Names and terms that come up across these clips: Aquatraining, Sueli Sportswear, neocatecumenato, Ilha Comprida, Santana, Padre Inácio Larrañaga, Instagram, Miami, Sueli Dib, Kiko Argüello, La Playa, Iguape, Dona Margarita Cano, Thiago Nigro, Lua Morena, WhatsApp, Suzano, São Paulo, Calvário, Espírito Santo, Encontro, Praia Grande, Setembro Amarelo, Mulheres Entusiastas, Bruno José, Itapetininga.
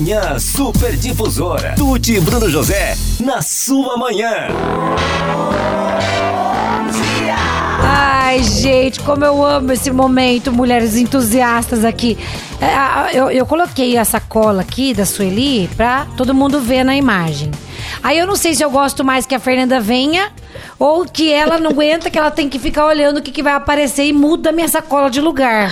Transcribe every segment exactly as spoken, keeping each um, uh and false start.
Manhã Super Difusora. Tuti e Bruno José, na sua manhã. Ai, gente, como eu amo esse momento, Mulheres Entusiastas aqui. Eu, eu coloquei a sacola aqui da Sueli pra todo mundo ver na imagem. Aí eu não sei se eu gosto mais que a Fernanda venha ou que ela não aguenta, que ela tem que ficar olhando o que, que vai aparecer e muda a minha sacola de lugar.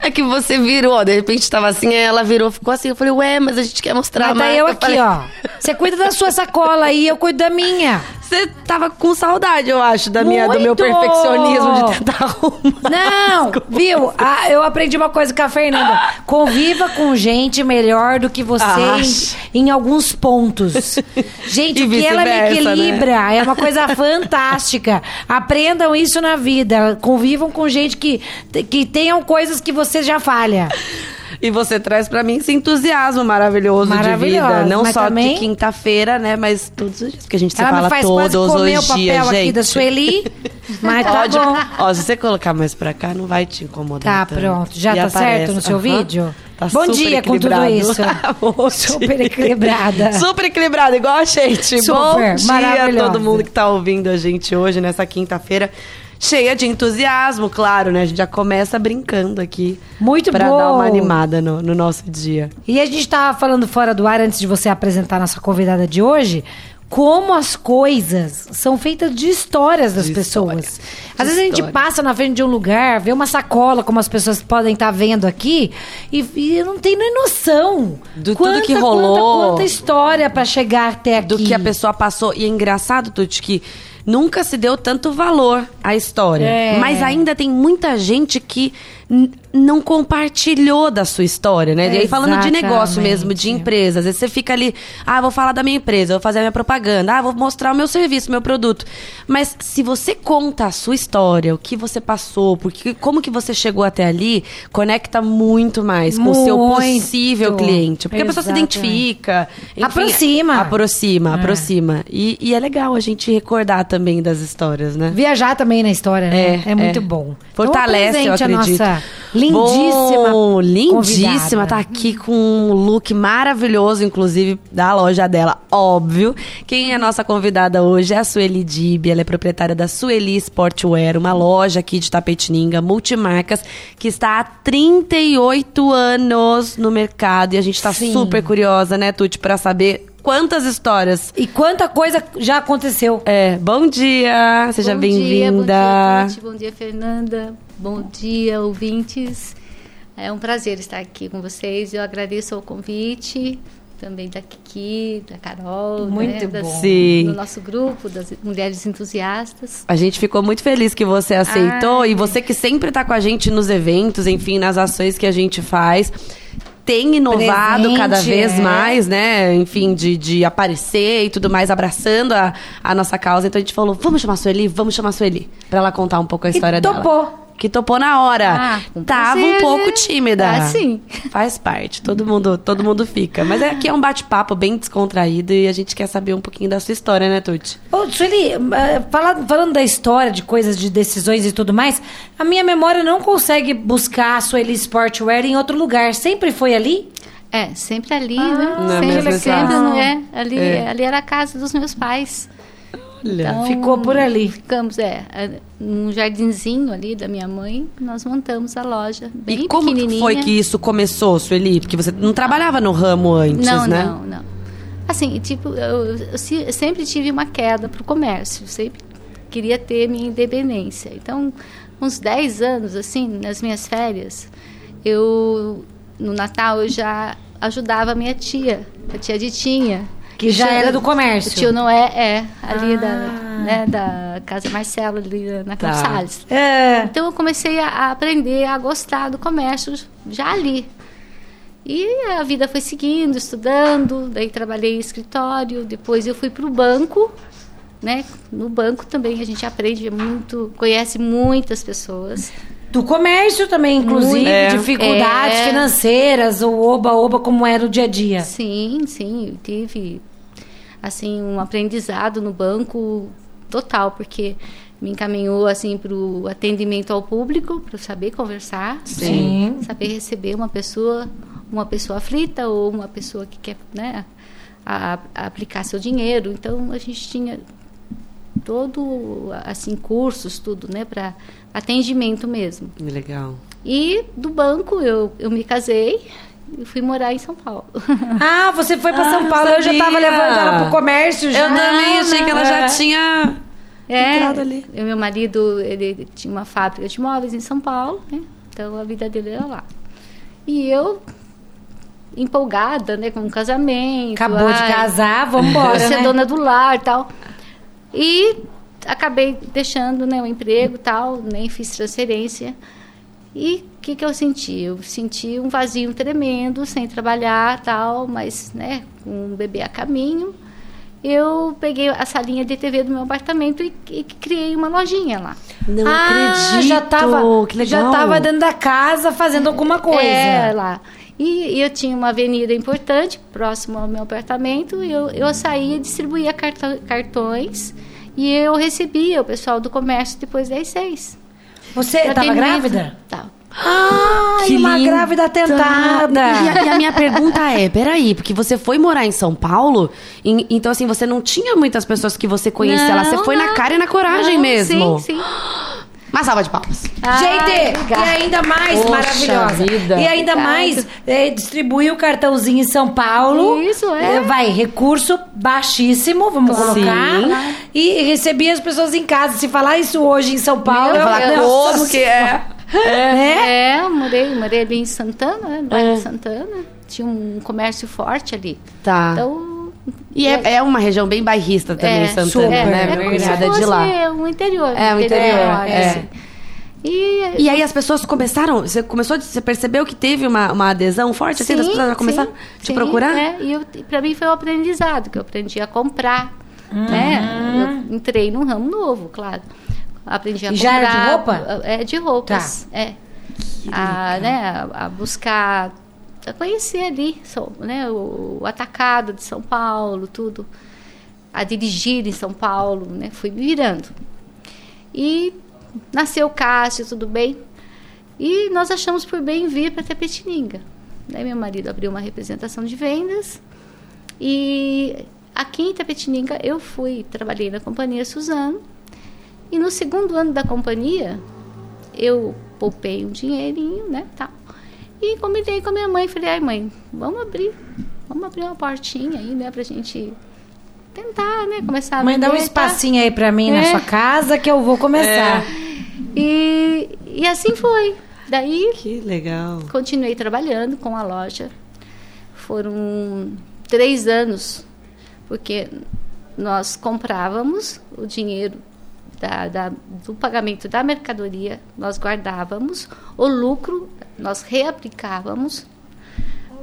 É que você virou, ó, de repente tava assim, ela virou, ficou assim, eu falei, ué, mas a gente quer mostrar mais. Mas tá eu aqui, falei... ó, você cuida da sua sacola aí, eu cuido da minha. Você tava com saudade, eu acho, da minha, do meu perfeccionismo de tentar arrumar. Não, viu? Ah, eu aprendi uma coisa com a Fernanda. Conviva com gente melhor do que você em, em alguns pontos. Gente, o que ela me equilibra, né? É uma coisa fantástica. Aprendam isso na vida. Convivam com gente que, que tenham coisas que você já falha. E você traz pra mim esse entusiasmo maravilhoso de vida. Não só também... de quinta-feira, né? Mas todos os dias. Porque a gente se ela fala faz todos os dias, gente. O papel gente. Aqui da Sueli. Mas tá bom. Ó, se você colocar mais pra cá, não vai te incomodar. Tá, tanto. Pronto. Já e tá aparece. Certo no seu uhum. vídeo? Tá bom super dia equilibrado. Com tudo isso. Super equilibrada. Super equilibrada, igual a gente. Super, bom dia a todo mundo que tá ouvindo a gente hoje, nessa quinta-feira. Cheia de entusiasmo, claro, né? A gente já começa brincando aqui. Muito pra bom! Pra dar uma animada no, no nosso dia. E a gente tava falando fora do ar, antes de você apresentar a nossa convidada de hoje, como as coisas são feitas de histórias das de pessoas. História. Às de vezes história. A gente passa na frente de um lugar, vê uma sacola, como as pessoas podem estar tá vendo aqui, e, e não tem nem noção do quanta, tudo que rolou. Quanta, quanta história pra chegar até aqui. Do que a pessoa passou. E é engraçado, Tuti, que... nunca se deu tanto valor à história. É. Mas ainda tem muita gente que n- não compartilhou da sua história, né? É, e aí falando exatamente. De negócio mesmo, de empresa. Às vezes você fica ali, ah, vou falar da minha empresa, vou fazer a minha propaganda, ah, vou mostrar o meu serviço, meu produto. Mas se você conta a sua história, o que você passou, porque, como que você chegou até ali, conecta muito mais com muito. O seu possível cliente. Porque exatamente. A pessoa se identifica. Enfim, aproxima. Aproxima, é. Aproxima. E, e é legal a gente recordar também. Também das histórias, né? Viajar também na história, né? É, é muito é. Bom. Fortalece, então, eu acredito. A nossa lindíssima bom, lindíssima, tá aqui com um look maravilhoso, inclusive, da loja dela, óbvio. Quem é nossa convidada hoje é a Sueli Dib, ela é proprietária da Sueli Sportswear, uma loja aqui de Itapetininga, multimarcas, que está há trinta e oito anos no mercado. E a gente tá sim. super curiosa, né, Tuti, pra saber... quantas histórias. E quanta coisa já aconteceu. É, bom dia, seja bom bem-vinda. Dia, bom dia, Tuti, bom dia, Fernanda. Bom dia, ouvintes. É um prazer estar aqui com vocês. Eu agradeço o convite, também da Kiki, da Carol. Muito né? das, bom. Sim. Do nosso grupo, das Mulheres Entusiastas. A gente ficou muito feliz que você aceitou. Ai. E você que sempre está com a gente nos eventos, enfim, nas ações que a gente faz... tem inovado presente, cada vez é. Mais, né? Enfim, de, de aparecer e tudo mais, abraçando a, a nossa causa. Então a gente falou, vamos chamar a Sueli, vamos chamar a Sueli. Pra ela contar um pouco a história e topou. Dela. Topou. Que topou na hora. Ah, tava um pouco tímida. Ah, sim. Faz parte, todo mundo, todo mundo fica. Mas aqui é um bate-papo bem descontraído e a gente quer saber um pouquinho da sua história, né, Tuti? Ô, Sueli, fala, falando da história, de coisas, de decisões e tudo mais, a minha memória não consegue buscar a Sueli Sportswear em outro lugar. Sempre foi ali? É, sempre ali, ah, né? Não sempre, é sempre, não é? Ali, é. Ali era a casa dos meus pais. Então, ficou por ali. Ficamos, é, num jardinzinho ali da minha mãe, nós montamos a loja bem e como pequenininha. Foi que isso começou, Sueli? Porque você não trabalhava no ramo antes, não, né? Não, não, não. Assim, tipo, eu, eu sempre tive uma queda pro comércio, sempre queria ter minha independência. Então, uns dez anos, assim, nas minhas férias, eu, no Natal, eu já ajudava a minha tia, a tia Ditinha. Que já era do comércio. O tio não é, é ali ah. da, né, da Casa Marcelo, ali na tá. Gonçalves. É. Então, eu comecei a aprender a gostar do comércio já ali. E a vida foi seguindo, estudando, daí trabalhei em escritório, depois eu fui para o banco, né? No banco também a gente aprende muito, conhece muitas pessoas. Do comércio também, inclusive, é. Dificuldades é. Financeiras, o oba-oba, como era o dia a dia. Sim, sim, eu tive assim, um aprendizado no banco total, porque me encaminhou assim, para o atendimento ao público, para eu saber conversar, sim. Né? Saber receber uma pessoa, uma pessoa aflita ou uma pessoa que quer, né, a, a aplicar seu dinheiro. Então, a gente tinha todo, assim, cursos, tudo, né, para atendimento mesmo. Legal. E do banco eu, eu me casei e fui morar em São Paulo. Ah, você foi para ah, São Paulo, eu já estava levando ela pro comércio. Já. Eu também achei que ela já tinha... É, ali. Eu, meu marido, ele tinha uma fábrica de móveis em São Paulo, né? Então a vida dele era lá. E eu, empolgada, né, com o casamento. Acabou ai, de casar, vamos embora, ser né? dona do lar e tal. E acabei deixando, né, o emprego e tal, nem fiz transferência. E o que, que eu senti? Eu senti um vazio tremendo, sem trabalhar e tal, mas, né, com um bebê a caminho. Eu peguei a salinha de T V do meu apartamento e, e criei uma lojinha lá. Não ah, acredito! Já tava, que legal. Já estava dentro da casa fazendo é, alguma coisa. É, lá. E, e eu tinha uma avenida importante, próximo ao meu apartamento, e eu, eu saía e distribuía cartão, cartões, e eu recebia o pessoal do comércio depois das seis. Você estava grávida? Estava. Ah, que uma linda. Grávida tentada. E a, e a minha pergunta é, peraí, porque você foi morar em São Paulo, em, então assim, você não tinha muitas pessoas que você conhecia não, lá, você foi não. na cara e na coragem não, mesmo. Sim, sim. Uma salva de palmas. Ah, gente, obrigada. E ainda mais Poxa maravilhosa. Vida. E ainda obrigada. Mais, é, distribuir o cartãozinho em São Paulo. Isso, é. é vai, recurso baixíssimo, vamos Sim. colocar. E recebi as pessoas em casa. Se falar isso hoje em São Paulo, eu falar como que é. É, é eu morei, morei ali em Santana, né? No bairro é. de Santana. Tinha um comércio forte ali. Tá. Então... E é, é uma região bem bairrista também, é, Santana, super, né? É, é como se fosse de lá. Um interior, é, um interior. interior é. Assim. E, e aí as pessoas começaram... Você, começou, você percebeu que teve uma, uma adesão forte? Sim, assim, as pessoas já começaram a te procurar? É, e eu, pra mim foi um aprendizado, que eu aprendi a comprar, hum. né? Eu entrei num ramo novo, claro. Aprendi a comprar... Já era de roupa? É, de roupas, tá. é. A, né, a buscar... conhecer ali, né, o atacado de São Paulo, tudo, a dirigir em São Paulo, né, fui me virando. E nasceu o Cássio, tudo bem, e nós achamos por bem vir para Itapetininga. Daí meu marido abriu uma representação de vendas, e aqui em Itapetininga eu fui, trabalhei na companhia Suzano, e no segundo ano da companhia, eu poupei um dinheirinho, né, tal. E combinei com a minha mãe, falei, ai mãe, vamos abrir, vamos abrir uma portinha aí, né, pra gente tentar, né, começar a mãe, vender, dá um espacinho tá? aí pra mim é. na sua casa que eu vou começar. É. E, e assim foi. Daí, que legal. Continuei trabalhando com a loja. Foram três anos, porque nós comprávamos o dinheiro Da, da, do pagamento da mercadoria, nós guardávamos, o lucro nós reaplicávamos.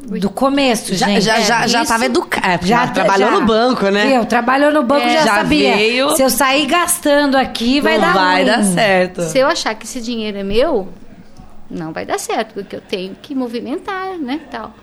Do começo, já, gente. Já estava é, já, já educada. Já trabalhou já, no banco, né? Eu trabalhou no banco, é, já, já sabia. Veio, se eu sair gastando aqui, vai dar vai ruim. Vai dar certo. Se eu achar que esse dinheiro é meu, não vai dar certo, porque eu tenho que movimentar, né, tal.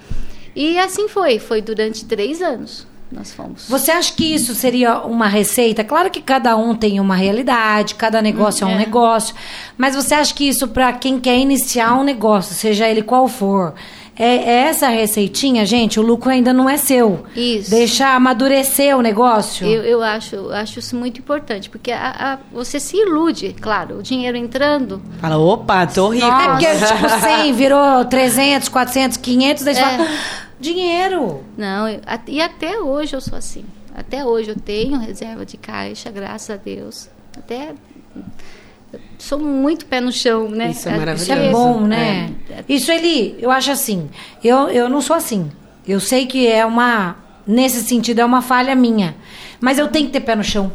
E assim foi, foi durante três anos. Nós fomos. Você acha que isso seria uma receita? Claro que cada um tem uma realidade, cada negócio é, é um negócio, mas você acha que isso, para quem quer iniciar um negócio, seja ele qual for, é, é essa receitinha, gente? O lucro ainda não é seu. Isso. Deixa amadurecer o negócio? Eu, eu acho, acho isso muito importante, porque a, a, você se ilude, claro, o dinheiro entrando... Fala, opa, tô rico. É porque, tipo, cem virou trezentos, quatrocentos, quinhentos, daí é. fala... Dinheiro. Não, eu, e até hoje eu sou assim. Até hoje eu tenho reserva de caixa, graças a Deus. Até sou muito pé no chão, né? Isso é maravilhoso. Isso é bom, né? É. Isso, Eli, eu acho assim. Eu, eu não sou assim. Eu sei que é uma... Nesse sentido, é uma falha minha. Mas eu tenho que ter pé no chão.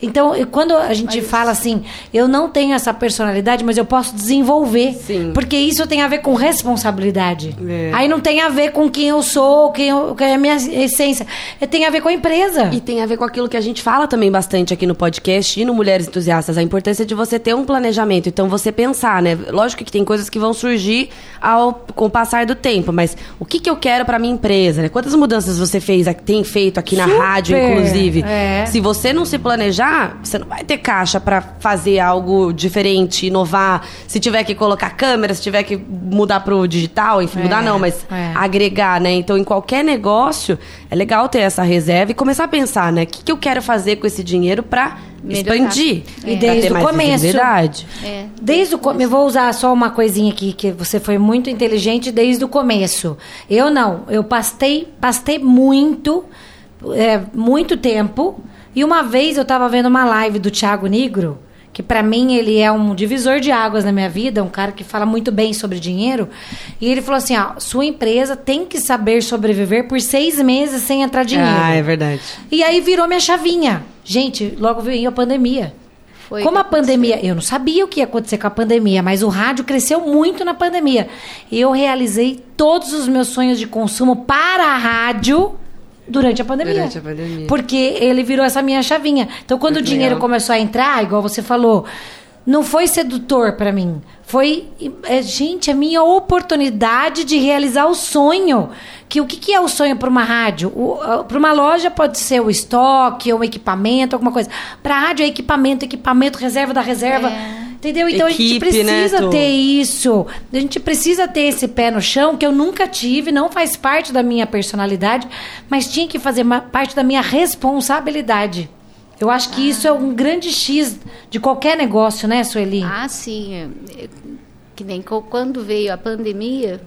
Então, quando a gente mas... fala assim, eu não tenho essa personalidade, mas eu posso desenvolver. Sim. Porque isso tem a ver com responsabilidade. É. Aí não tem a ver com quem eu sou, quem eu, quem é a minha essência. Tem a ver com a empresa. E tem a ver com aquilo que a gente fala também bastante aqui no podcast e no Mulheres Entusiastas, a importância de você ter um planejamento. Então, você pensar, né? Lógico que tem coisas que vão surgir ao, com o passar do tempo, mas o que, que eu quero para minha empresa, né? Quantas mudanças você fez, tem feito aqui na Super. Rádio, inclusive? É. Se você não se planejar, lugar, você não vai ter caixa para fazer algo diferente, inovar. Se tiver que colocar câmera, se tiver que mudar pro digital, enfim, é, mudar não, mas é. agregar, né? Então, em qualquer negócio, é legal ter essa reserva e começar a pensar, né? O que, que eu quero fazer com esse dinheiro para expandir? É. E desde o começo. É. Desde o começo. Eu vou usar só uma coisinha aqui, que você foi muito inteligente desde o começo. Eu não. Eu pastei, pastei muito, é, muito tempo. E uma vez eu estava vendo uma live do Thiago Nigro, que para mim ele é um divisor de águas na minha vida, um cara que fala muito bem sobre dinheiro. E ele falou assim, ó, sua empresa tem que saber sobreviver por seis meses sem entrar dinheiro. Ah, é verdade. E aí virou minha chavinha. Gente, logo veio a pandemia. Foi Como a pandemia... Aconteceu. Eu não sabia o que ia acontecer com a pandemia, mas o rádio cresceu muito na pandemia. E eu realizei todos os meus sonhos de consumo para a rádio... Durante a pandemia. Durante a pandemia. Porque ele virou essa minha chavinha. Então, quando Muito o dinheiro legal. começou a entrar, igual você falou, não foi sedutor pra mim. Foi, é, gente, a minha oportunidade de realizar o sonho. Que o que, que é o sonho para uma rádio? Para uma loja pode ser o estoque, ou um equipamento, alguma coisa. Para a rádio é equipamento, equipamento, reserva da reserva. É. Entendeu? Então Equipe, a gente precisa né, ter isso. A gente precisa ter esse pé no chão, que eu nunca tive, não faz parte da minha personalidade, mas tinha que fazer parte da minha responsabilidade. Eu acho que ah. isso é um grande X de qualquer negócio, né, Sueli? Ah, sim. Que nem quando veio a pandemia,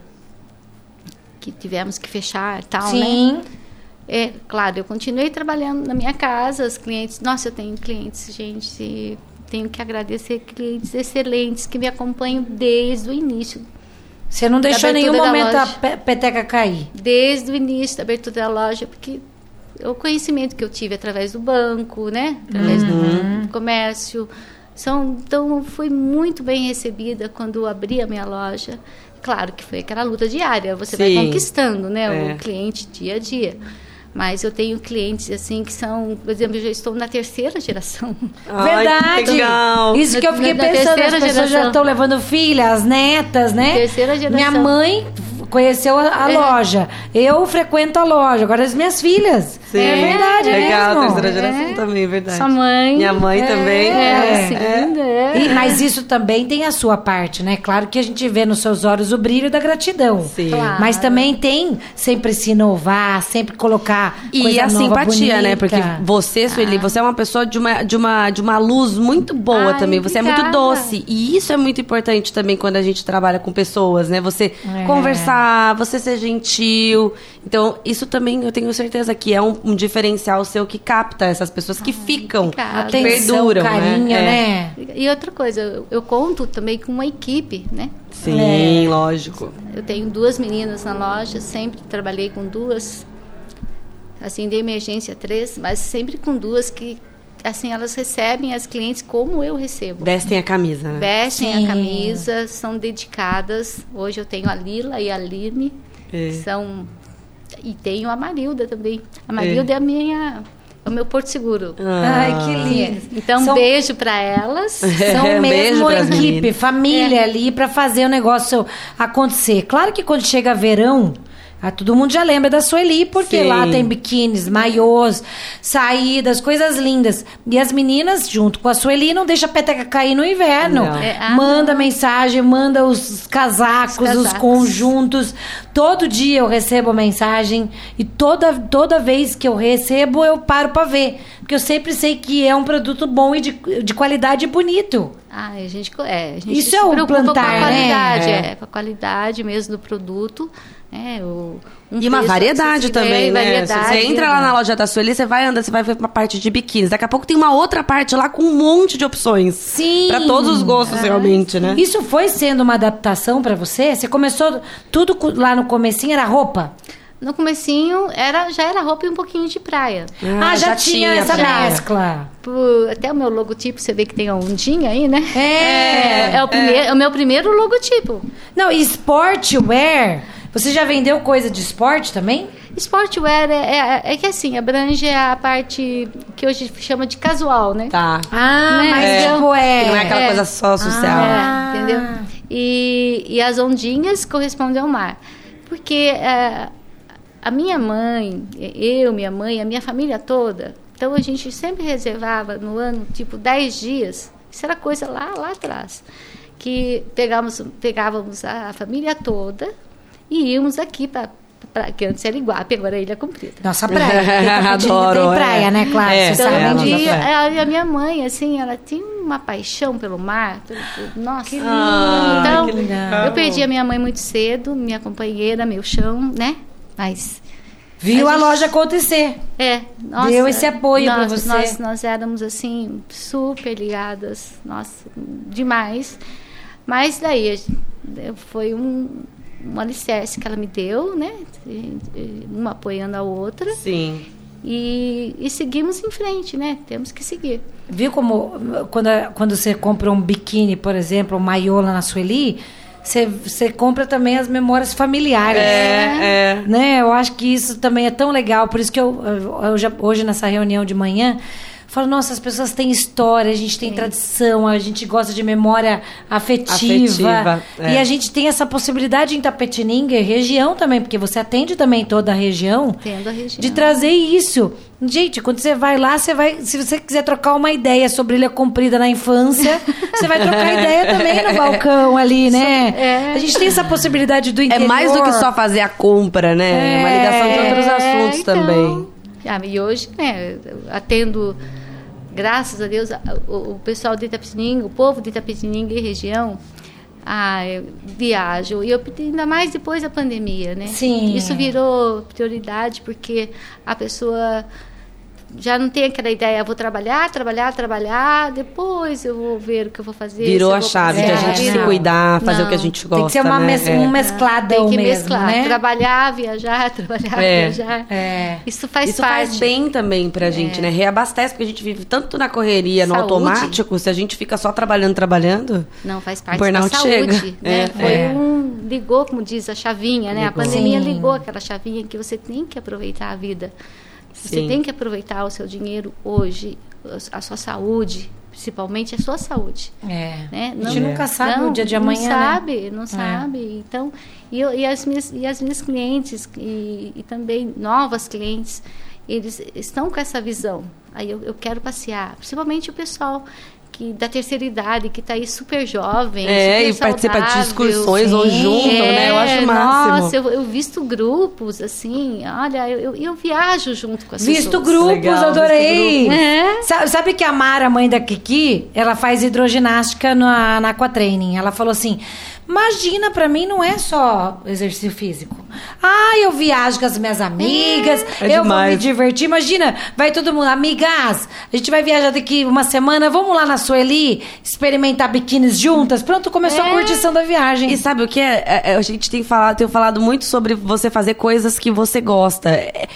que tivemos que fechar e tal, sim. né? Sim. É, claro, eu continuei trabalhando na minha casa, os clientes... Nossa, eu tenho clientes, gente... Tenho que agradecer clientes excelentes que me acompanham desde o início. Você não deixou em nenhum momento a peteca cair? Desde o início da abertura da loja, porque o conhecimento que eu tive através do banco, né? Através uhum. do comércio. São, então, fui muito bem recebida quando abri a minha loja. Claro que foi aquela luta diária. Você Sim. vai conquistando, né? É. O cliente dia a dia. Mas eu tenho clientes, assim, que são... Por exemplo, eu já estou na terceira geração. Ai, verdade! Que legal. Isso na, que eu fiquei na, pensando, na as pessoas geração. já estão levando filhas, netas, né? Terceira geração. Minha mãe conheceu a, a é. loja. Eu frequento a loja. Agora as minhas filhas. Sim. É verdade, né? Legal, mesmo. terceira geração é. também, verdade. Sua mãe. Minha mãe é. também. É, sim. É. É. É. Mas isso também tem a sua parte, né? Claro que a gente vê nos seus olhos o brilho da gratidão. Sim. Claro. Mas também tem sempre se inovar, sempre colocar E coisa a simpatia, bonita. né? Porque você, Sueli, ah. você é uma pessoa de uma, de uma, de uma luz muito boa Ai, também. Você obrigada. é muito doce. E isso é muito importante também quando a gente trabalha com pessoas, né? Você é. conversar, você ser gentil. Então, isso também, eu tenho certeza que é um, um diferencial seu que capta essas pessoas que Ai, ficam, que perduram. Carinha, né? É. né? E outra coisa, eu, eu conto também com uma equipe, né? Sim, é. lógico. Eu tenho duas meninas na loja, sempre trabalhei com duas... Assim, de emergência três, mas sempre com duas que, assim, elas recebem as clientes como eu recebo. Vestem a camisa, né? Vestem Sim. a camisa, são dedicadas. Hoje eu tenho a Lila e a Lime, é. que são... E tenho a Marilda também. A Marilda é, é a minha... O meu porto seguro. Ah, Ai, que lindo. Então, são... beijo pra elas. É, são mesmo a equipe, família é. ali, pra fazer o negócio acontecer. Claro que quando chega verão... Ah, todo mundo já lembra da Sueli, porque Sim. lá tem biquínis, maiôs, saídas, coisas lindas. E as meninas, junto com a Sueli, não deixa a peteca cair no inverno. É, ah, manda não. mensagem, manda os casacos, os casacos, os conjuntos. Todo dia eu recebo mensagem e toda, toda vez que eu recebo, eu paro pra ver. Porque eu sempre sei que é um produto bom e de, de qualidade e bonito. Ah, a gente, é, a gente Isso se é preocupa plantar, com a qualidade, né? é, é, com a qualidade mesmo do produto. É, o, um e uma variedade também, né? Variedade, você entra lá na loja da Sueli, você vai andando, você vai ver uma parte de biquínis. Daqui a pouco tem uma outra parte lá com um monte de opções. Sim! Pra todos os gostos, é, realmente, sim. né? Isso foi sendo uma adaptação pra você? Você começou tudo lá no comecinho, era roupa? No comecinho, era, já era roupa e um pouquinho de praia. Ah, ah já, já tinha essa já. mescla. Por, até o meu logotipo, você vê que tem a ondinha aí, né? É! É, é, o, primeiro, é. é o meu primeiro logotipo. Não, e sportwear... Você já vendeu coisa de esporte também? Sportwear é, é, é que assim, abrange a parte que hoje chama de casual, né? Tá. Ah, né? mas é. Tipo é. Não é aquela é. coisa só social. Ah. É, entendeu? E, e as ondinhas correspondem ao mar. Porque é, a minha mãe, eu, minha mãe, a minha família toda, Então a gente sempre reservava no ano, tipo, dez dias. Isso era coisa lá, lá atrás. Que pegávamos, pegávamos a família toda e íamos aqui para... Pra, que antes era Iguape, agora é Ilha Comprida. Nossa, praia. Tem, adoro, tem praia, é. Né, claro. É, então, é, um dia, a, a minha mãe, assim, ela tem uma paixão pelo mar. Pelo, pelo, nossa, que lindo. Então, que legal. Eu perdi a minha mãe muito cedo, minha companheira, meu chão, né? Mas... Viu a, a gente, loja acontecer. É. Nossa, deu esse apoio para você. Nós, nós éramos, assim, super ligadas. Nossa, demais. Mas daí, foi um... um alicerce que ela me deu, né? Uma apoiando a outra. Sim. E, e seguimos em frente, né? Temos que seguir. Viu como quando, quando você compra um biquíni, por exemplo, um maiô lá na Sueli, você, você compra também as memórias familiares. É, é. Né? Eu acho que isso também é tão legal. Por isso que eu, eu já, hoje, nessa reunião de manhã... Falo, nossa, as pessoas têm história, a gente tem Sim. tradição, a gente gosta de memória afetiva. afetiva é. E a gente tem essa possibilidade em Itapetininga e região também, porque você atende também toda a região, a região, de trazer isso. Gente, quando você vai lá, você vai, se você quiser trocar uma ideia sobre Ilha Comprida na infância, você vai trocar ideia também no balcão ali, né? É. A gente tem essa possibilidade do interior. É mais do que só fazer a compra, né? É uma ligação de outros assuntos é, então... também. Ah, e hoje, né, atendo... Graças a Deus, o pessoal de Itapetininga, o povo de Itapetininga e região, ah, viajam. E eu, ainda mais depois da pandemia, né? Sim. Isso virou prioridade, porque a pessoa já não tem aquela ideia, vou trabalhar, trabalhar, trabalhar, depois eu vou ver o que eu vou fazer. Virou a chave de a gente se cuidar, fazer o que a gente gosta, né? Tem que ser uma mes- é. um mesclado mesmo, né? Tem que mesclar, né? Trabalhar, viajar, trabalhar, é. viajar. É. Isso faz Isso parte. faz bem também pra gente, é. né? Reabastece, porque a gente vive tanto na correria, saúde. no automático, se a gente fica só trabalhando, trabalhando... Não, faz parte da saúde, chega. né? É. Foi é. um... Ligou, como diz, a chavinha, né? Ligou. A pandemia Sim. ligou aquela chavinha que você tem que aproveitar a vida. Você Sim. tem que aproveitar o seu dinheiro hoje, a sua saúde, principalmente a sua saúde. É. Né? Não, a gente nunca sabe não, o dia de amanhã. Não sabe, né? não sabe. É. Então, e, eu, e, as minhas, e as minhas clientes, e, e também novas clientes, eles estão com essa visão. Aí eu, eu quero passear, principalmente o pessoal... Que, da terceira idade, que está aí super jovem, é, super e participa saudável. De excursões Sim. ou juntam, é, né? Eu acho o máximo. Nossa, eu, eu visto grupos, assim, olha, eu, eu, eu viajo junto com as pessoas. Visto grupos, Legal, adorei! Visto grupos. É. Sabe, sabe que a Mara, a mãe da Kiki, ela faz hidroginástica na, na Aquatraining. Ela falou assim, imagina, pra mim não é só exercício físico. Ah, eu viajo com as minhas amigas, é eu demais. vou me divertir. Imagina, vai todo mundo, amigas, a gente vai viajar daqui uma semana, vamos lá na Sueli, experimentar biquínis juntas. Pronto, começou é. a curtição da viagem. E sabe o que é? A gente tem falado, tem falado muito sobre você fazer coisas que você gosta.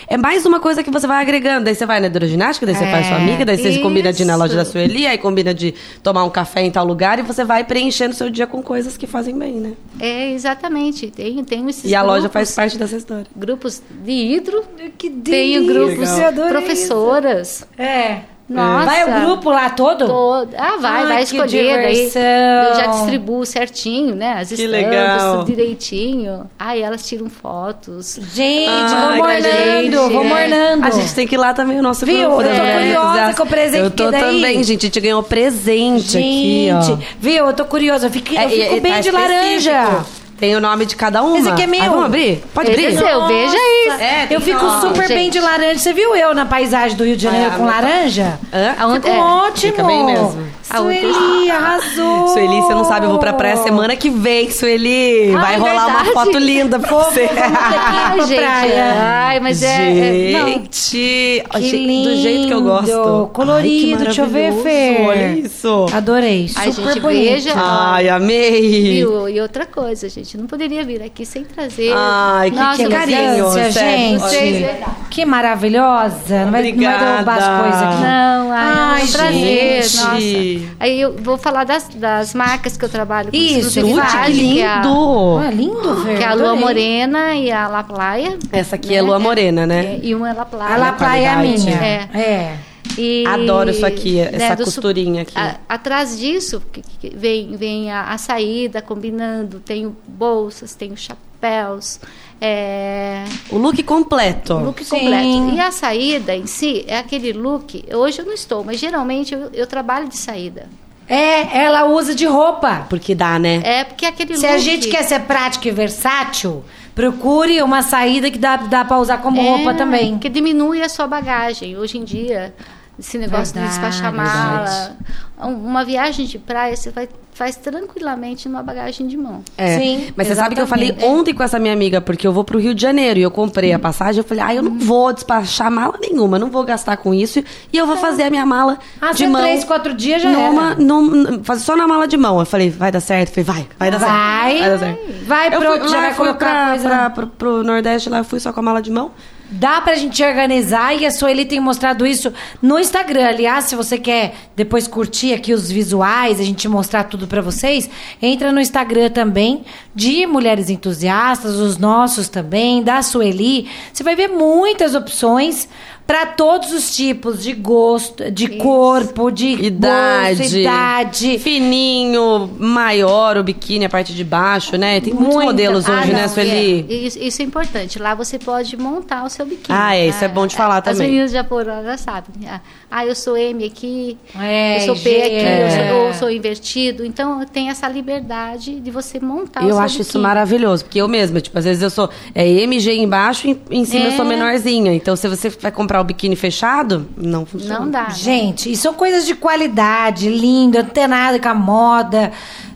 É mais uma coisa que você vai agregando. Daí você vai na hidroginástica, daí você é. faz sua amiga, daí você Isso. combina de ir na loja da Sueli, aí combina de tomar um café em tal lugar e você vai preenchendo seu dia com coisas que fazem bem, né? É, exatamente. Tem, tem esses E a grupos, loja faz parte dessa história. Grupos de hidro. Que Tem grupos de professoras. Isso. É. Nossa. Vai o grupo lá todo? todo. Ah, vai, Ai, vai escolher. Daí eu já distribuo certinho, né? As estampas, tudo direitinho. Aí elas tiram fotos. Gente, ah, vamos ornando, vamos ornando. A gente tem que ir lá também, o nosso Viu? grupo. Viu? Eu tô é. curiosa com o presente. Eu tô daí. também, gente. A gente ganhou presente gente, aqui, ó. Viu? Eu tô curiosa. Eu fico, é, eu fico é, bem tá de laranja. Tem o nome de cada uma. Esse aqui é meu. Ah, vamos abrir? Pode Esse abrir? É seu, veja isso. É, eu fico nossa, super gente. bem de laranja. Você viu eu na paisagem do Rio de Janeiro ah, com laranja? Hã? Ficou é, ótimo. Fica bem mesmo. Sueli, arrasou. Sueli, você não sabe, eu vou pra praia semana que vem, Sueli. Ai, vai rolar verdade? uma foto linda pra você. Ai, gente. Ai, mas gente, é... Gente, é, do jeito que eu gosto. Colorido, Ai, deixa eu ver, Fê. Olha isso. Adorei. Ai, super bonito. Ai, amei. Viu? E outra coisa, gente. Não poderia vir aqui sem trazer. Ai, que, Nossa, que carinho, gente. Vocês, que maravilhosa. Não vai, não vai derrubar as coisas aqui. Não, ai, ai é um prazer. Nossa. Aí eu vou falar das, das marcas que eu trabalho com. Isso, Lute, que lindo. Que é a, ah, lindo, velho. Que é a Lua Morena e a La Playa. Essa aqui né? é Lua Morena, né? É, e uma é La Playa. A La Playa é a minha. É. é. E, Adoro isso aqui, né, essa costurinha aqui. A, atrás disso que, que vem, vem a, a saída combinando. Tenho bolsas, tenho chapéus, É... O look completo. O look completo. Sim. E a saída em si é aquele look... Hoje eu não estou, mas geralmente eu, eu trabalho de saída. É, ela usa de roupa. Porque dá, né? É, porque aquele look... Se a gente quer ser prática e versátil... Procure uma saída que dá, dá para usar como é, roupa também. Que diminui a sua bagagem. Hoje em dia, esse negócio verdade, de despachar mala... Uma viagem de praia, você vai, faz tranquilamente numa bagagem de mão. É, sim, mas exatamente. Você sabe que eu falei ontem com essa minha amiga, porque eu vou pro Rio de Janeiro e eu comprei hum. a passagem, eu falei, ah, eu não hum. vou despachar mala nenhuma, não vou gastar com isso e eu vou é. fazer a minha mala ah, de mão. Ah, três, quatro dias já numa, num, fazer só na mala de mão. Eu falei, vai dar certo? Eu falei, vai, vai dar vai, certo. Vai, vai dar certo. Vai, pro, eu fui, já lá, vai colocar pra, coisa. Pra, pro, pro Nordeste, lá eu fui só com a mala de mão. Dá pra gente organizar e a Sueli tem mostrado isso no Instagram. Aliás, se você quer depois curtir aqui os visuais, a gente mostrar tudo pra vocês, entra no Instagram também de Mulheres Entusiastas, os nossos também, da Sueli. Você vai ver muitas opções pra todos os tipos de gosto, de isso. corpo, de idade, bolso, idade. Fininho, maior, o biquíni, a parte de baixo, né? Tem muitos Muita. modelos hoje, ah, né, Sueli? É. Isso, isso é importante. Lá você pode montar o seu biquíni. Ah, é, isso é bom de falar ah, também. As meninas já foram, já sabem. Ah, eu sou M aqui, é, eu sou P aqui, é. eu, sou, eu sou invertido. Então, tem essa liberdade de você montar eu o seu biquíni. Eu acho isso maravilhoso, porque eu mesma, tipo, às vezes eu sou é, M, G embaixo e em cima é. eu sou menorzinha. Então, se você vai comprar o biquíni fechado, não funciona. Não dá. Gente, e são coisas de qualidade, lindo, antenado com a moda.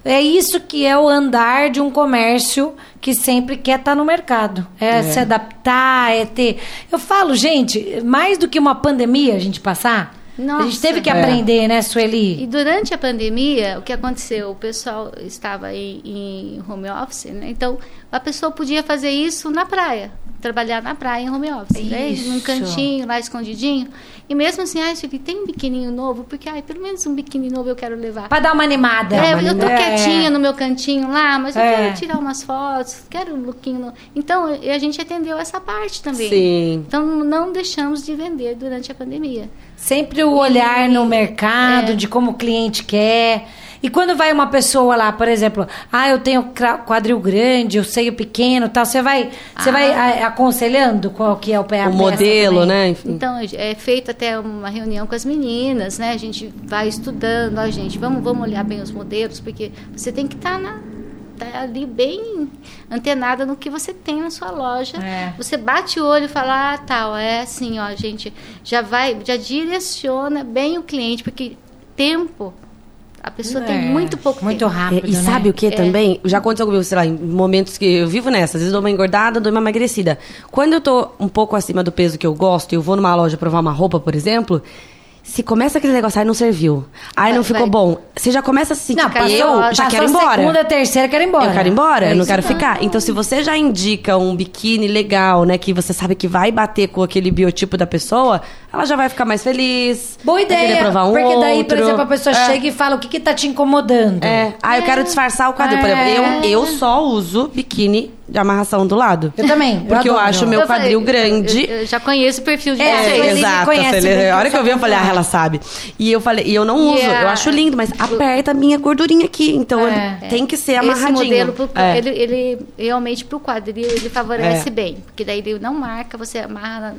É isso que é o andar de um comércio que sempre quer estar no mercado. É, é se adaptar, é ter... Eu falo, gente, mais do que uma pandemia a gente passar, nossa, a gente teve que é. aprender, né, Sueli? E durante a pandemia, o que aconteceu? O pessoal estava em, em home office, né? Então, a pessoa podia fazer isso na praia. Trabalhar na praia, em home office, né? Num cantinho, lá escondidinho. E mesmo assim, ai, Sueli, tem um biquininho novo? Porque, ai, pelo menos um biquíni novo eu quero levar. Pra dar uma animada. É, uma eu animada. tô quietinha é. no meu cantinho lá, mas eu é. quero tirar umas fotos, quero um lookinho novo. Então, a gente atendeu essa parte também. Sim. Então, não deixamos de vender durante a pandemia. Sempre o olhar e, no mercado, é. de como o cliente quer... E quando vai uma pessoa lá, por exemplo, ah, eu tenho quadril grande, eu seio pequeno e tal, você vai, ah. vai aconselhando qual que é o pé. O modelo, também. né? Enfim. Então, é feito até uma reunião com as meninas, né? A gente vai estudando, ó, gente, vamos, vamos olhar bem os modelos, porque você tem que estar na... tá ali bem antenada no que você tem na sua loja. É. Você bate o olho e fala, ah, tal, é assim, ó, gente, já vai, já direciona bem o cliente, porque tempo... A pessoa é. tem muito pouco muito tempo. Rápido, é, e né? sabe o que é. também? Já aconteceu comigo, sei lá, em momentos que eu vivo nessa. Às vezes dou uma engordada, dou uma emagrecida. Quando eu tô um pouco acima do peso que eu gosto e eu vou numa loja provar uma roupa, por exemplo... Se começa aquele negócio, aí não serviu. Aí vai, não ficou vai. bom. Você já começa assim, não, tipo, eu já passou quero ir embora. Segunda, terceira, quero ir embora. Eu quero ir embora, é eu não quero não. ficar. Então, se você já indica um biquíni legal, né? Que você sabe que vai bater com aquele biotipo da pessoa, ela já vai ficar mais feliz. Boa ideia. Provar um porque daí, outro. por exemplo, a pessoa é. chega e fala o que que tá te incomodando. É. Ah, eu é. quero disfarçar o quadril. É. Por exemplo, eu, eu só uso biquíni de amarração do lado. Eu também. Porque eu, eu acho o meu quadril eu, grande. Eu, eu já conheço o perfil de é, você. Exato. A hora que eu vi, eu falei, ah, ela sabe. E eu falei, e eu não uso. Yeah. Eu acho lindo, mas aperta a minha gordurinha aqui. Então, é, tem que ser amarradinho. Esse modelo, pro, é. ele, ele realmente, pro quadril, ele favorece é. bem. Porque daí ele não marca, você amarra...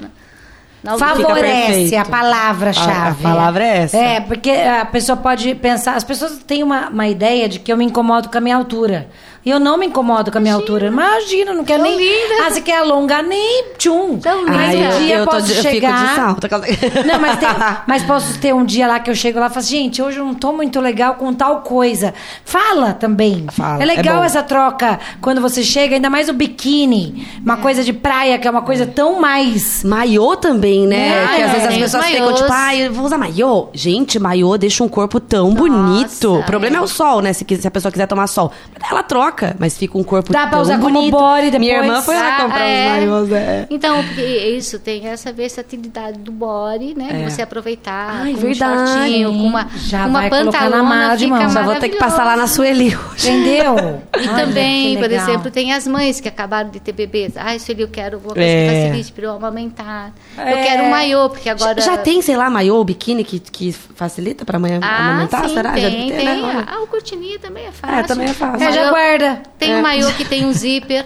Na... Favorece a palavra-chave. A, a palavra é essa. É, porque a pessoa pode pensar... As pessoas têm uma, uma ideia de que eu me incomodo com a minha altura. E eu não me incomodo com a minha altura. Imagina, não quero nem... Linda. Ah, você quer alongar nem tchum. Tão linda. Mas um dia eu, eu posso tô, chegar... Eu fico de salto. Não, mas, tem, mas posso ter um dia lá que eu chego lá e falo assim, gente, hoje eu não tô muito legal com tal coisa. Fala também. Fala. É legal é essa troca quando você chega, ainda mais o biquíni. Uma é. coisa de praia, que é uma coisa é. tão mais... Maiô também. Né? Ah, que às é, vezes as pessoas maiôs. ficam tipo, ah, eu vou usar maiô. Gente, maiô deixa um corpo tão Nossa, bonito. O problema é. é o sol, né? Se, se a pessoa quiser tomar sol. Ela troca, mas fica um corpo Dá tão bonito. Dá pra usar bonito. como body depois. Minha irmã foi lá ah, comprar é. os maiôs. É. Então, porque isso, tem essa versatilidade do body, né? É. Você aproveitar Ai, com verdade. um shortinho, com uma, Já com uma pantalona na mala de mão. Só vou ter que passar lá na Sueli hoje. Entendeu? E Ai, também, por exemplo, tem as mães que acabaram de ter bebês. Ai, Sueli, eu quero uma coisa é. que facilite pra eu amamentar. É. Eu Eu quero um maiô, porque agora... Já, já tem, sei lá, maiô, biquíni que, que facilita pra amanhã ah, amamentar, sim, será? Tem, já tem, tem. Né? Ah, o cortininha também é fácil. É, também é fácil. É, já guarda. Tem é. um maiô que tem um zíper.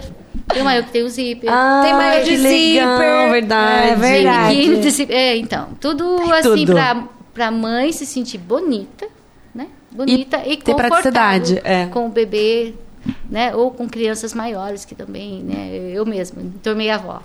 Tem o maiô que tem o zíper. Ah, tem maiô de zíper. Verdade. É verdade. Biquíni de zíper. É, então, tudo assim tudo. Pra, pra mãe se sentir bonita, né? Bonita e, e confortável é. Com o bebê, né? Ou com crianças maiores que também, né? Eu mesma, tornei avó.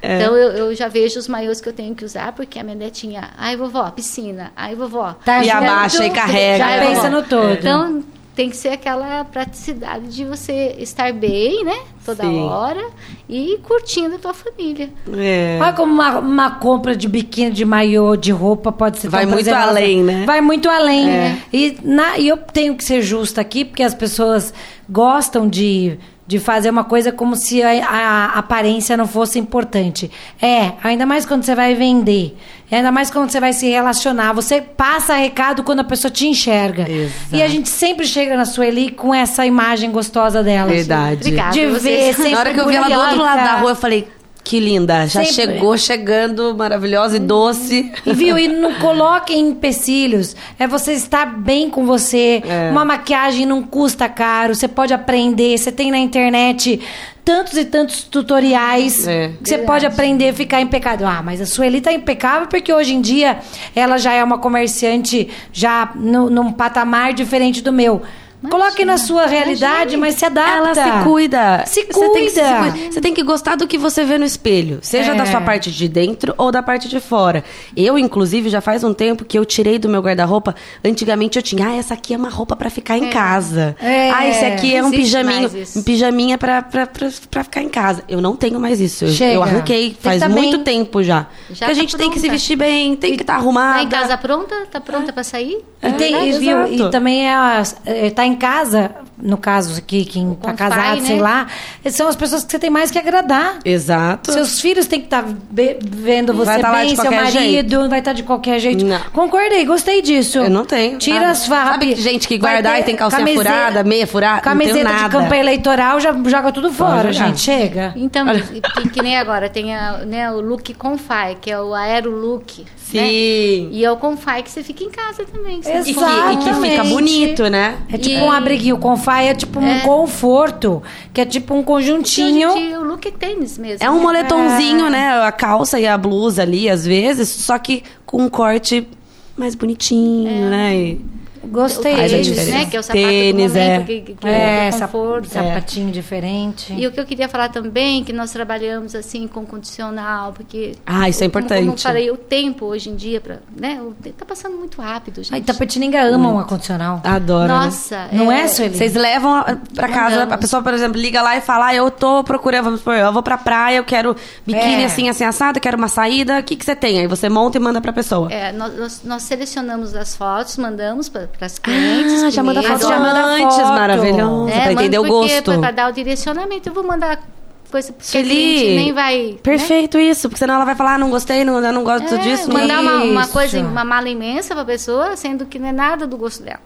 É. Então, eu, eu já vejo os maiôs que eu tenho que usar, porque a minha netinha... Ai, vovó, piscina. Ai, vovó... Tá, e abaixa, e carrega. Já pensa no todo. Então, tem que ser aquela praticidade de você estar bem, né? Toda Sim. hora. E curtindo a tua família. É. Olha como uma, uma compra de biquíni, de maiô, de roupa pode ser... Vai muito prazerosa. Além, né? Vai muito além. É. E, na, e eu tenho que ser justa aqui, porque as pessoas gostam de... De fazer uma coisa como se a, a aparência não fosse importante. É, ainda mais quando você vai vender. Ainda mais quando você vai se relacionar. Você passa recado quando a pessoa te enxerga. Exato. E a gente sempre chega na Sueli com essa imagem gostosa dela. Verdade. Obrigada. De ver sempre na hora que eu vi ela do outro lado da rua, eu falei... Que linda, já Sempre. chegou chegando, maravilhosa e doce. E viu, e não coloquem empecilhos. É você estar bem com você. É. Uma maquiagem não custa caro, você pode aprender, você tem na internet tantos e tantos tutoriais é. que você pode aprender a ficar impecável. Ah, mas a Sueli tá impecável porque hoje em dia ela já é uma comerciante já no, num patamar diferente do meu. Imagina, coloque na sua realidade, imagina. Mas se adapta. Ela se cuida. Se cuida. Você tem que, se, se cuida. Você tem que gostar do que você vê no espelho. Seja é. da sua parte de dentro ou da parte de fora. Eu, inclusive, já faz um tempo que eu tirei do meu guarda-roupa. Antigamente eu tinha, ah, essa aqui é uma roupa pra ficar em é. casa. É. Ah, esse aqui é um pijaminho, um pijaminha pra, pra, pra, pra ficar em casa. Eu não tenho mais isso. Eu, eu arranquei faz tá muito bem. tempo já. já tá a gente pronta. Tem que se vestir bem, tem e, que estar tá arrumada. Tá em casa pronta? Tá pronta é. pra sair? É. E, tem, é, e, viu, e também é... é tá em casa, no caso aqui, quem tá casado, né? Sei lá, são as pessoas que você tem mais que agradar. Exato. Seus filhos têm que estar tá be- vendo você tá bem, seu marido, jeito. Não vai estar tá de qualquer jeito. Não. Concordei, gostei disso. Eu não tenho. Tira nada. As farras. Sabe gente que guardar e tem calcinha camiseta, furada, meia furada, camiseta não nada. De campanha eleitoral, já joga tudo fora, gente, chega. Então, que, que nem agora, tem a, né, o look confai, que é o aerolook. Sim. Né? E é o confai que você fica em casa também. Que e, que, e que fica bonito, né? É tipo e... um abriguinho, o confai é tipo um é. conforto, que é tipo um conjuntinho. Hoje em dia, o look é tênis mesmo. É um moletomzinho, é. né? A calça e a blusa ali, às vezes, só que com um corte mais bonitinho, é. né? E... Gostei. Tênis, né? Que é o sapato tênis, do momento, é. que, que é, é conforto. Sapatinho é. diferente. E o que eu queria falar também, que nós trabalhamos assim com condicional, porque... Ah, isso o, é importante. Como eu falei, o tempo hoje em dia, pra, né? O tempo tá passando muito rápido, gente. A Itapetininga ama um condicional. Adoro. Nossa. Né? Não é, Sueli? Vocês levam pra casa, Mandamos. a pessoa, por exemplo, liga lá e fala, ah, eu tô procurando, vamos supor, eu vou pra praia, eu quero biquíni é. assim, assim, assado, eu quero uma saída, o que que você tem? Aí você monta e manda pra pessoa. É, nós, nós selecionamos as fotos, mandamos pra para as clientes. Ah, já manda foto já manda antes, maravilhoso. É, para entender o gosto. Para dar o direcionamento, eu vou mandar coisa para o seu cliente, nem vai... Perfeito, né? Isso, porque senão ela vai falar, ah, não gostei, não, eu não gosto é, disso. Mandar uma, uma coisa, uma mala imensa para a pessoa, sendo que não é nada do gosto dela.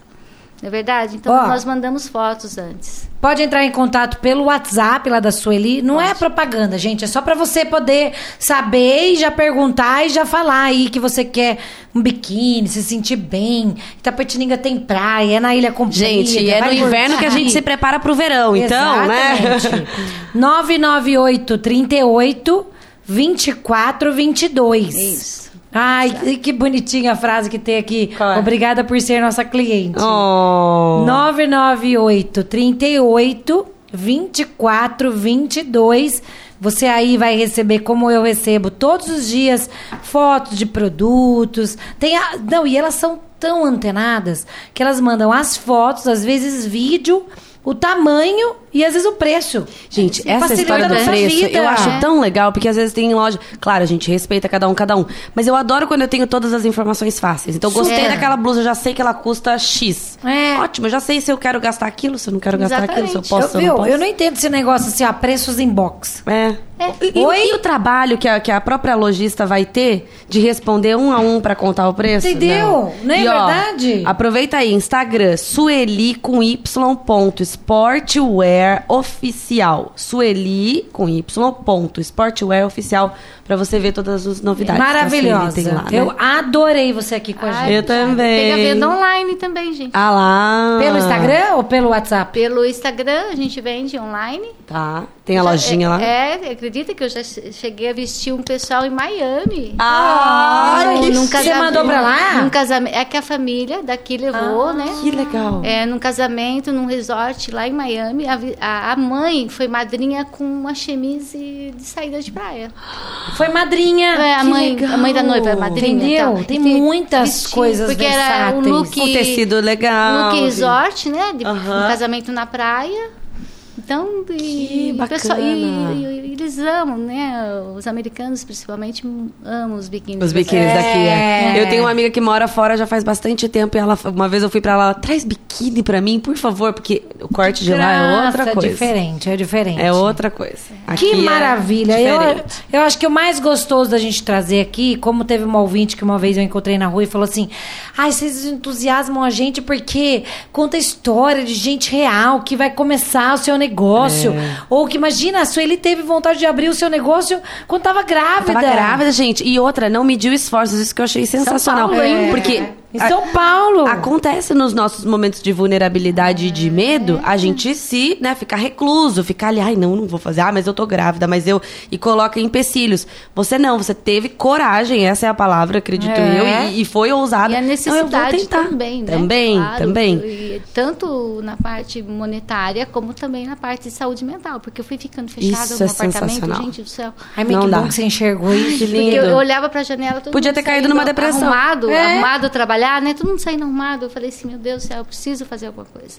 Não é verdade? Então, oh. nós mandamos fotos antes. Pode entrar em contato pelo WhatsApp lá da Sueli. Não Pode. é propaganda, gente. É só para você poder saber e já perguntar e já falar aí que você quer um biquíni, se sentir bem. Itapetininga tem praia, é na Ilha Comprida. Gente, é no inverno que a gente se prepara pro verão. Exatamente. Então, né? nove nove oito, trinta e oito, vinte e quatro, vinte e dois. Isso. Ai, que, que bonitinha a frase que tem aqui. Claro. Obrigada por ser nossa cliente. Oh. nove nove oito, trinta e oito, vinte e quatro, vinte e dois. Você aí vai receber, como eu recebo, todos os dias, fotos de produtos. Tem a... Não, e elas são tão antenadas que elas mandam as fotos, às vezes vídeo... O tamanho e, às vezes, o preço. Gente, essa história do preço eu acho tão legal, porque às vezes tem loja... Claro, a gente respeita cada um, cada um. Mas eu adoro quando eu tenho todas as informações fáceis. Então, gostei daquela blusa, já sei que ela custa X. É. Ótimo, já sei se eu quero gastar aquilo, se eu não quero gastar aquilo, se eu posso, eu não posso. Eu não entendo esse negócio assim, ó, preços em box. É. É. E, e, e o trabalho que a, que a própria lojista vai ter de responder um a um pra contar o preço? Entendeu? Não, não é e, verdade? Ó, aproveita aí, Instagram, Sueli com Y ponto Sportswear. Sportswear Oficial. Sueli, com Y, ponto, Sportswear Oficial, pra você ver todas as novidades. Maravilhosa. Que a Sueli tem lá, né? Eu adorei você aqui com a Ai, gente. Eu também. Tem a venda online também, gente. Ah lá. Pelo Instagram ou pelo WhatsApp? Pelo Instagram, a gente vende online. Tá. Tem a já, lojinha é, lá? É, acredita que eu já cheguei a vestir um pessoal em Miami. Ah, ah que num você mandou pra lá? Num casamento, é que a família daqui levou, ah, né? Que legal. É, num casamento, num resort lá em Miami, a, a, a mãe foi madrinha com uma chemise de saída de praia. Foi madrinha? É, a, mãe, a mãe da noiva é madrinha. Entendeu? Tá? Tem muitas vestir, coisas porque versáteis. Porque era um look... Um tecido legal. Look resort, né? De, uh-huh. Um casamento na praia. Então, e, pessoal, e, e eles amam, né? Os americanos, principalmente, amam os biquínis. Os biquínis é. daqui, é. é. Eu tenho uma amiga que mora fora já faz bastante tempo. E ela, uma vez eu fui pra lá, traz biquíni pra mim, por favor. Porque o corte de lá é outra coisa. É diferente, é diferente. É outra coisa. Aqui que maravilha. É eu, eu acho que o mais gostoso da gente trazer aqui, como teve uma ouvinte que uma vez eu encontrei na rua e falou assim, ai, vocês entusiasmam a gente porque conta história de gente real que vai começar o seu negócio. Negócio, é. Ou que imagina, a Sueli teve vontade de abrir o seu negócio quando tava grávida. Tava grávida, gente. E outra, não mediu esforços, isso que eu achei sensacional. São Paulo, é. Porque em São Paulo. A, acontece nos nossos momentos de vulnerabilidade e de medo, a gente se, né, ficar recluso, ficar ali, ai, não, não vou fazer, ah, mas eu tô grávida, mas eu... E coloca empecilhos. Você não, você teve coragem, essa é a palavra, acredito é. eu, e, e foi ousada. E a necessidade então, eu vou tentar. também, né? Também, claro, também. E, tanto na parte monetária, como também na parte de saúde mental, porque eu fui ficando fechada no é apartamento, gente do céu. Ai, que bom que você enxergou isso, que lindo. Porque eu, eu olhava pra janela, todo Podia mundo ter caído numa depressão. Arrumado, é. arrumado, trabalhando. Né? Todo mundo saindo arrumado. Eu falei assim, meu Deus do céu, eu preciso fazer alguma coisa.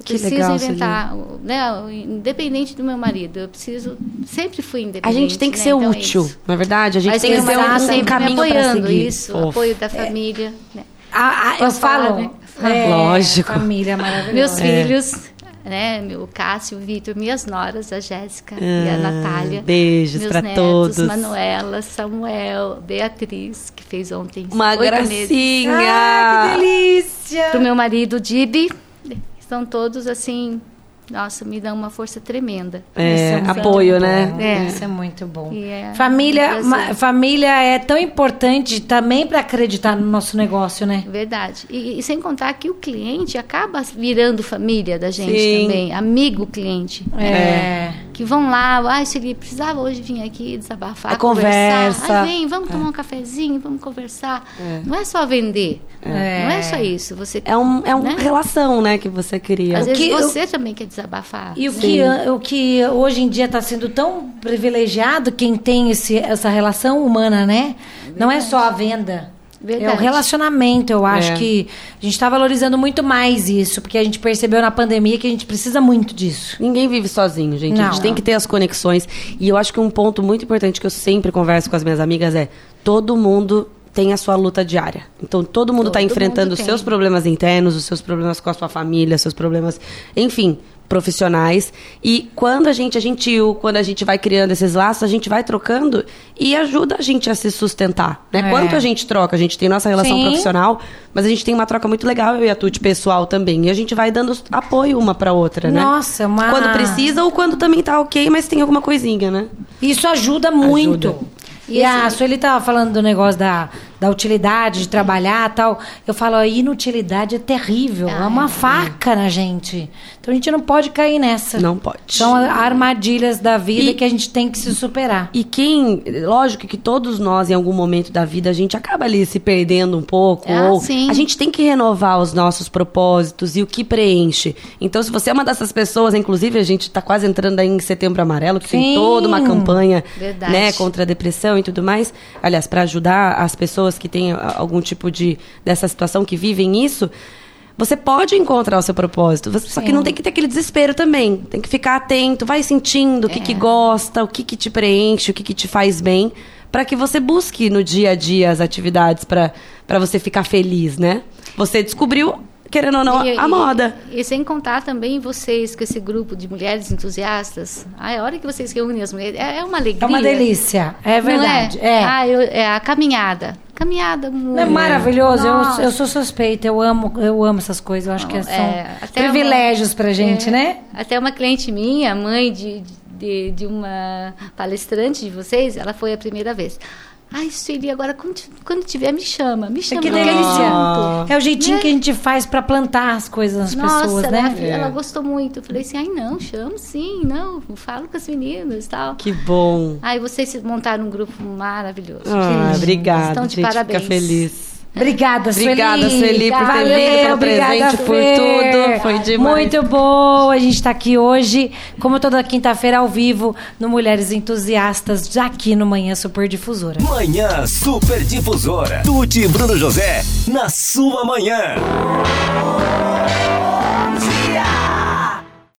Eu que preciso legal, inventar, né? Independente do meu marido. Eu preciso, sempre fui independente. A gente tem que né? ser então, útil, é na verdade. A gente Mas tem que ser um, um caminho para seguir. Isso, Of. apoio da família. É. Né? Ah, ah, eu falar, falo, né? é, lógico. Família maravilhosa. Meus é. filhos... Né, o Cássio, o Vitor, minhas noras, a Jéssica ah, e a Natália. Beijos para todos. Manuela, Samuel, Beatriz, que fez ontem uma gracinha. Ai, que delícia! Pro meu marido, Dib. Estão todos assim, nossa, me dão uma força tremenda. É, é um apoio, né? É. Isso é muito bom. É, família, ma, família é tão importante também para acreditar no nosso negócio, né? Verdade. E, e sem contar que o cliente acaba virando família da gente Sim. também, amigo cliente. É. é. Que vão lá, ai, ah, precisava hoje vir aqui desabafar, a conversa. conversar. Ai, vem, vamos é. tomar um cafezinho, vamos conversar. É. Não é só vender. É. Não é só isso. Você, é um, é uma né? relação, né, que você cria. Às o vezes que, você eu... também quer desabafar. Abafar, e o que, o que hoje em dia está sendo tão privilegiado, quem tem esse, essa relação humana, né? Verdade. Não é só a venda. Verdade. É o relacionamento, eu acho é. que a gente está valorizando muito mais isso, porque a gente percebeu na pandemia que a gente precisa muito disso. Ninguém vive sozinho, gente. Não. A gente tem que ter as conexões. E eu acho que um ponto muito importante que eu sempre converso com as minhas amigas é todo mundo... tem a sua luta diária. Então, todo mundo está enfrentando os seus problemas internos, os seus problemas com a sua família, os seus problemas, enfim, profissionais. E quando a gente é gentil, quando a gente vai criando esses laços, a gente vai trocando e ajuda a gente a se sustentar. Né? É. Quanto a gente troca? A gente tem nossa relação Sim. profissional, mas a gente tem uma troca muito legal, eu e a Tuti, pessoal também. E a gente vai dando apoio uma para outra, né? Nossa, uma... Quando precisa ou quando também tá ok, mas tem alguma coisinha, né? Isso ajuda muito. Ajuda. E yeah, a Sueli estava falando do negócio da, da utilidade, de trabalhar e tal. Eu falo, a inutilidade é terrível. Ah, é uma é. faca na gente. Então, a gente não pode cair nessa. Não pode. São armadilhas da vida e, que a gente tem que se superar. E quem... Lógico que todos nós, em algum momento da vida, a gente acaba ali se perdendo um pouco. Ah, ou sim. A gente tem que renovar os nossos propósitos e o que preenche. Então, se você é uma dessas pessoas... Inclusive, a gente está quase entrando aí em Setembro Amarelo, que sim. tem toda uma campanha né, contra a depressão e tudo mais, aliás, para ajudar as pessoas que têm algum tipo de dessa situação, que vivem isso, você pode encontrar o seu propósito, você, só que não tem que ter aquele desespero também, tem que ficar atento, vai sentindo o que, é. que gosta, o que, que te preenche, o que, que te faz bem, para que você busque no dia a dia as atividades para para você ficar feliz, né? Você descobriu, querendo ou não, e, a e, moda. E sem contar também vocês, com esse grupo de mulheres entusiastas. Ai, a hora que vocês reúnem as mulheres, é, é uma alegria. É uma delícia, é verdade. É? É. Ah, eu, é a caminhada. caminhada muito. Não é maravilhoso? Eu, eu sou suspeita, eu amo, eu amo essas coisas, eu acho não, que são é, privilégios uma, pra gente, é, né? Até uma cliente minha, mãe de, de, de uma palestrante de vocês, ela foi a primeira vez. Ai, Sueli, agora quando, quando tiver, me chama. Me chama. Que delícia. É o jeitinho é. que a gente faz para plantar as coisas nas Nossa, pessoas, né? Nossa, ela, ela gostou muito. Eu falei assim, ai não, chamo sim, não, falo com as meninas e tal. Que bom. Aí vocês montaram um grupo maravilhoso. Ah, obrigada, estão de gente, parabéns. Fica feliz. Obrigada, Sueli. Obrigada, Sueli, por ter vindo, pelo presente, por tudo. Foi demais. Muito bom. A gente está aqui hoje, como toda quinta-feira, ao vivo, no Mulheres Entusiastas, já aqui no Manhã Super Difusora. Manhã Super Difusora. Tuti e Bruno José, na sua manhã.